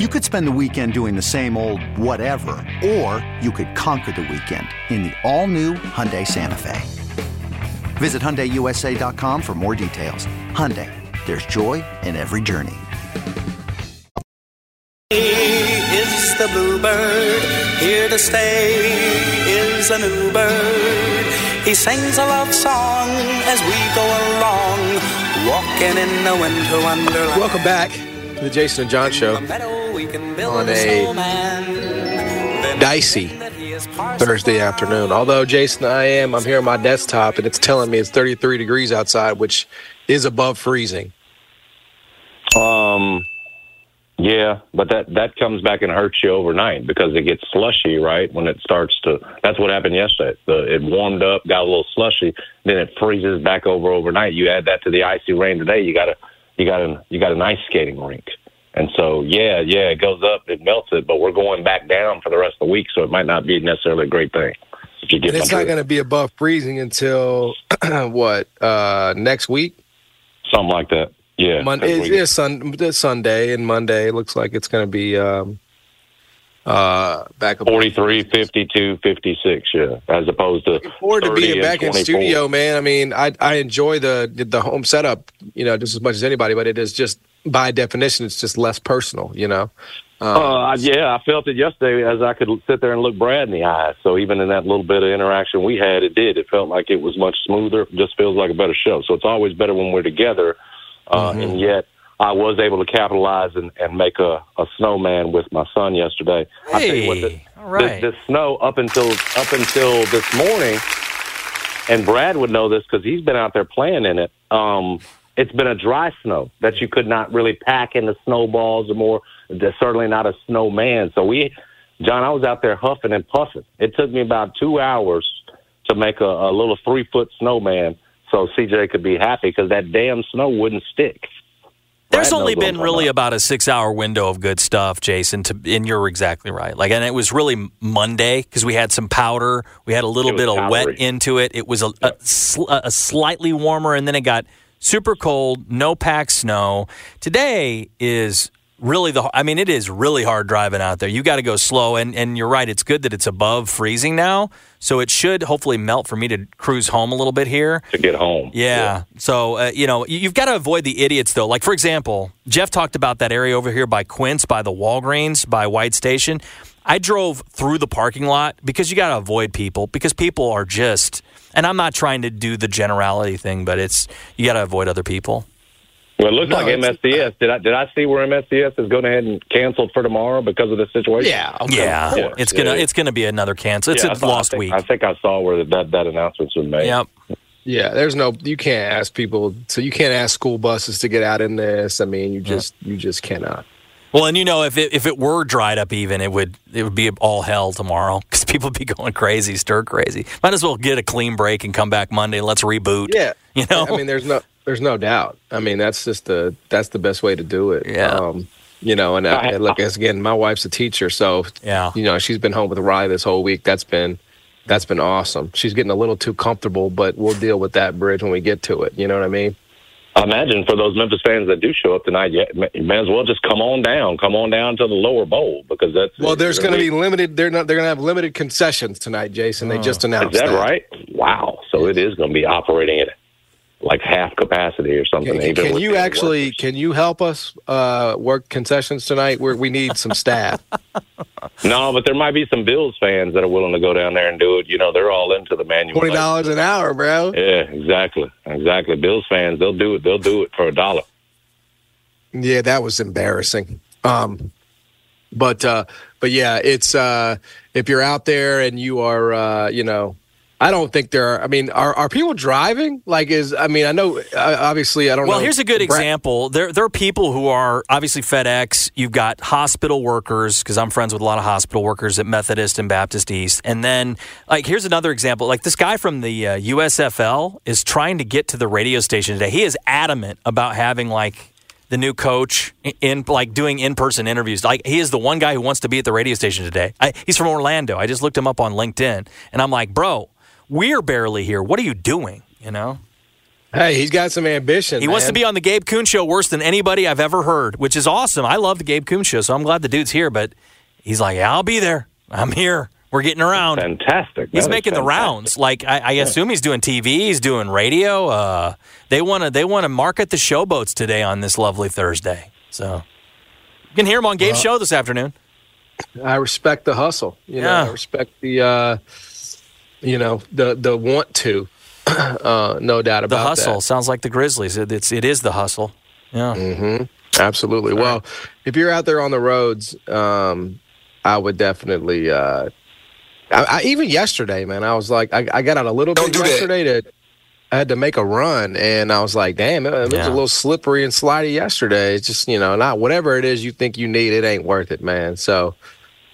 You could spend the weekend doing the same old whatever, or you could conquer the weekend in the all-new Hyundai Santa Fe. Visit Hyundai U S A dot com for more details. Hyundai, there's joy in every journey. Is the bluebird here to stay? Is a new bird. He sings a love song as we go along, walking in the winter wonderland. Welcome back to the Jason and John Show. On a dicey Thursday afternoon. Although, Jason, I am, I'm here on my desktop, and it's telling me it's thirty-three degrees outside, which is above freezing. Um, yeah, but that, that comes back and hurts you overnight because it gets slushy, right, when it starts to – that's what happened yesterday. The, it warmed up, got a little slushy, then it freezes back over overnight. You add that to the icy rain today, you got a, you got an, you got an ice skating rink. And so, yeah, yeah, it goes up, it melts it, but we're going back down for the rest of the week, so it might not be necessarily a great thing. If you get it's not going to be above freezing until, what, uh, next week? Something like that, yeah. Monday, it's, it's, sun, it's Sunday, and Monday it looks like it's going to be um, uh, back up. forty-three, fifty-two, fifty-six, yeah, as opposed to forward to being back in studio, man. I mean, I I enjoy the the home setup, you know, just as much as anybody, but it is just, by definition, it's just less personal, you know? Um, uh, yeah, I felt it yesterday as I could sit there and look Brad in the eyes. So even in that little bit of interaction we had, it did. It felt like it was much smoother. It just feels like a better show. So it's always better when we're together. Uh, mm-hmm. And yet I was able to capitalize and, and make a, a snowman with my son yesterday. Hey, I think with the, all right. the, the snow up until up until this morning, and Brad would know this because he's been out there playing in it, um, it's been a dry snow that you could not really pack into snowballs or more. Certainly not a snowman. So we, John, I was out there huffing and puffing. It took me about two hours to make a, a little three-foot snowman so C J could be happy because that damn snow wouldn't stick. There's only been really about a six-hour window of good stuff, Jason, to, and you're exactly right. Like, and it was really Monday because we had some powder. We had a little bit of wet into it. It was a, a, a slightly warmer, and then it got super cold, no packed snow. Today is really the – I mean, it is really hard driving out there. You got to go slow, and, and you're right. It's good that it's above freezing now, so it should hopefully melt for me to cruise home a little bit here. To get home. Yeah. yeah. So, uh, you know, you've got to avoid the idiots, though. Like, for example, Jeff talked about that area over here by Quince, by the Walgreens, by White Station. I drove through the parking lot because you got to avoid people because people are just – and I'm not trying to do the generality thing, but it's you got to avoid other people. Well, it looks no, like M S D S. Uh, did I did I see where M S D S is going ahead and canceled for tomorrow because of this situation? Yeah, okay. yeah. yeah. It's gonna yeah. it's gonna be another cancel. It's yeah, a thought, lost I think, week. I think I saw where that that announcement's been made. Yep. Yeah, there's no you can't ask people. So you can't ask school buses to get out in this. I mean, you just yeah. you just cannot. Well, and you know, if it if it were dried up, even it would it would be all hell tomorrow because people would be going crazy, stir crazy. Might as well get a clean break and come back Monday. Let's reboot. Yeah, you know. I mean, there's no there's no doubt. I mean, that's just the that's the best way to do it. Yeah. Um, you know, and I, look, as again, my wife's a teacher, so yeah. You know, she's been home with Riley this whole week. That's been that's been awesome. She's getting a little too comfortable, but we'll deal with that bridge when we get to it. You know what I mean? I imagine for those Memphis fans that do show up tonight, you may as well just come on down, come on down to the lower bowl because that's well. There's going to be limited. They're not. They're going to have limited concessions tonight, Jason. Oh. They just announced. Is that, that right? Wow. So it is going to be operating at like half capacity or something. Can, can you actually? Workers. Can you help us uh, work concessions tonight? Where we need some staff. No, but there might be some Bills fans that are willing to go down there and do it. You know, they're all into the manual. Twenty dollars an hour, bro. Yeah, exactly, exactly. Bills fans, they'll do it. They'll do it for a dollar. Yeah, that was embarrassing. Um, but uh, but yeah, it's uh, if you're out there and you are, uh, you know, I don't think there are. I mean, are are people driving? Like, is I mean, I know uh, obviously I don't. Well, know. Well, here's a good example. There there are people who are obviously FedEx. You've got hospital workers, because I'm friends with a lot of hospital workers at Methodist and Baptist East. And then like here's another example. Like this guy from the uh, U S F L is trying to get to the radio station today. He is adamant about having like the new coach in like doing in-person interviews. Like he is the one guy who wants to be at the radio station today. I, he's from Orlando. I just looked him up on LinkedIn, and I'm like, bro. We're barely here. What are you doing, you know? Hey, he's got some ambition, He man. wants to be on the Gabe Kuhn Show worse than anybody I've ever heard, which is awesome. I love the Gabe Kuhn Show, so I'm glad the dude's here. But he's like, yeah, I'll be there. I'm here. We're getting around. Fantastic. He's that making fantastic. the rounds. Like, I, I yeah. assume he's doing T V. He's doing radio. Uh, they want to they want to market the showboats today on this lovely Thursday. So you can hear him on Gabe's well, show this afternoon. I respect the hustle. You yeah. know, I respect the uh, – You know, the the want to, uh, no doubt about that. The hustle. That. Sounds like the Grizzlies. It, it's, it is the hustle. Yeah. Mm-hmm. Absolutely. All well, right. If you're out there on the roads, um, I would definitely uh, – I, I, even yesterday, man, I was like I, – I got out a little Don't bit yesterday that. to – I had to make a run, and I was like, damn, it, it yeah. was a little slippery and slidey yesterday. It's just, you know, not whatever it is you think you need, it ain't worth it, man. So,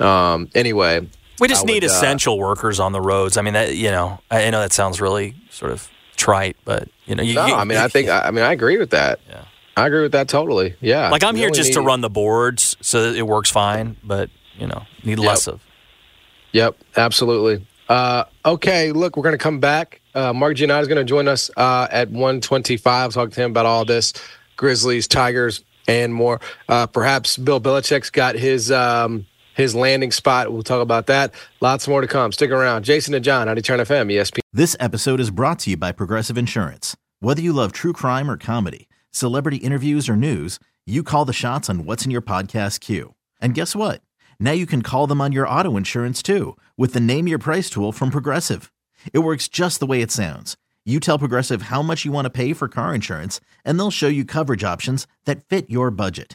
um, anyway – We just I need would, uh, essential workers on the roads. I mean, that you know, I, I know that sounds really sort of trite, but you know, you, no, you, I mean, I think, I mean, I agree with that. Yeah, I agree with that totally. Yeah, like I'm you here just need... to run the boards, so that it works fine. But you know, need yep. less of. Yep, absolutely. Uh, okay, look, we're going to come back. Uh, Mark Giannotti is going to join us uh, at one twenty-five. Talk to him about all this: Grizzlies, Tigers, and more. Uh, perhaps Bill Belichick's got his. Um, His landing spot. We'll talk about that. Lots more to come. Stick around. Jason and John on Return F M, E S P N. This episode is brought to you by Progressive Insurance. Whether you love true crime or comedy, celebrity interviews or news, you call the shots on what's in your podcast queue. And guess what? Now you can call them on your auto insurance too with the Name Your Price tool from Progressive. It works just the way it sounds. You tell Progressive how much you want to pay for car insurance, and they'll show you coverage options that fit your budget.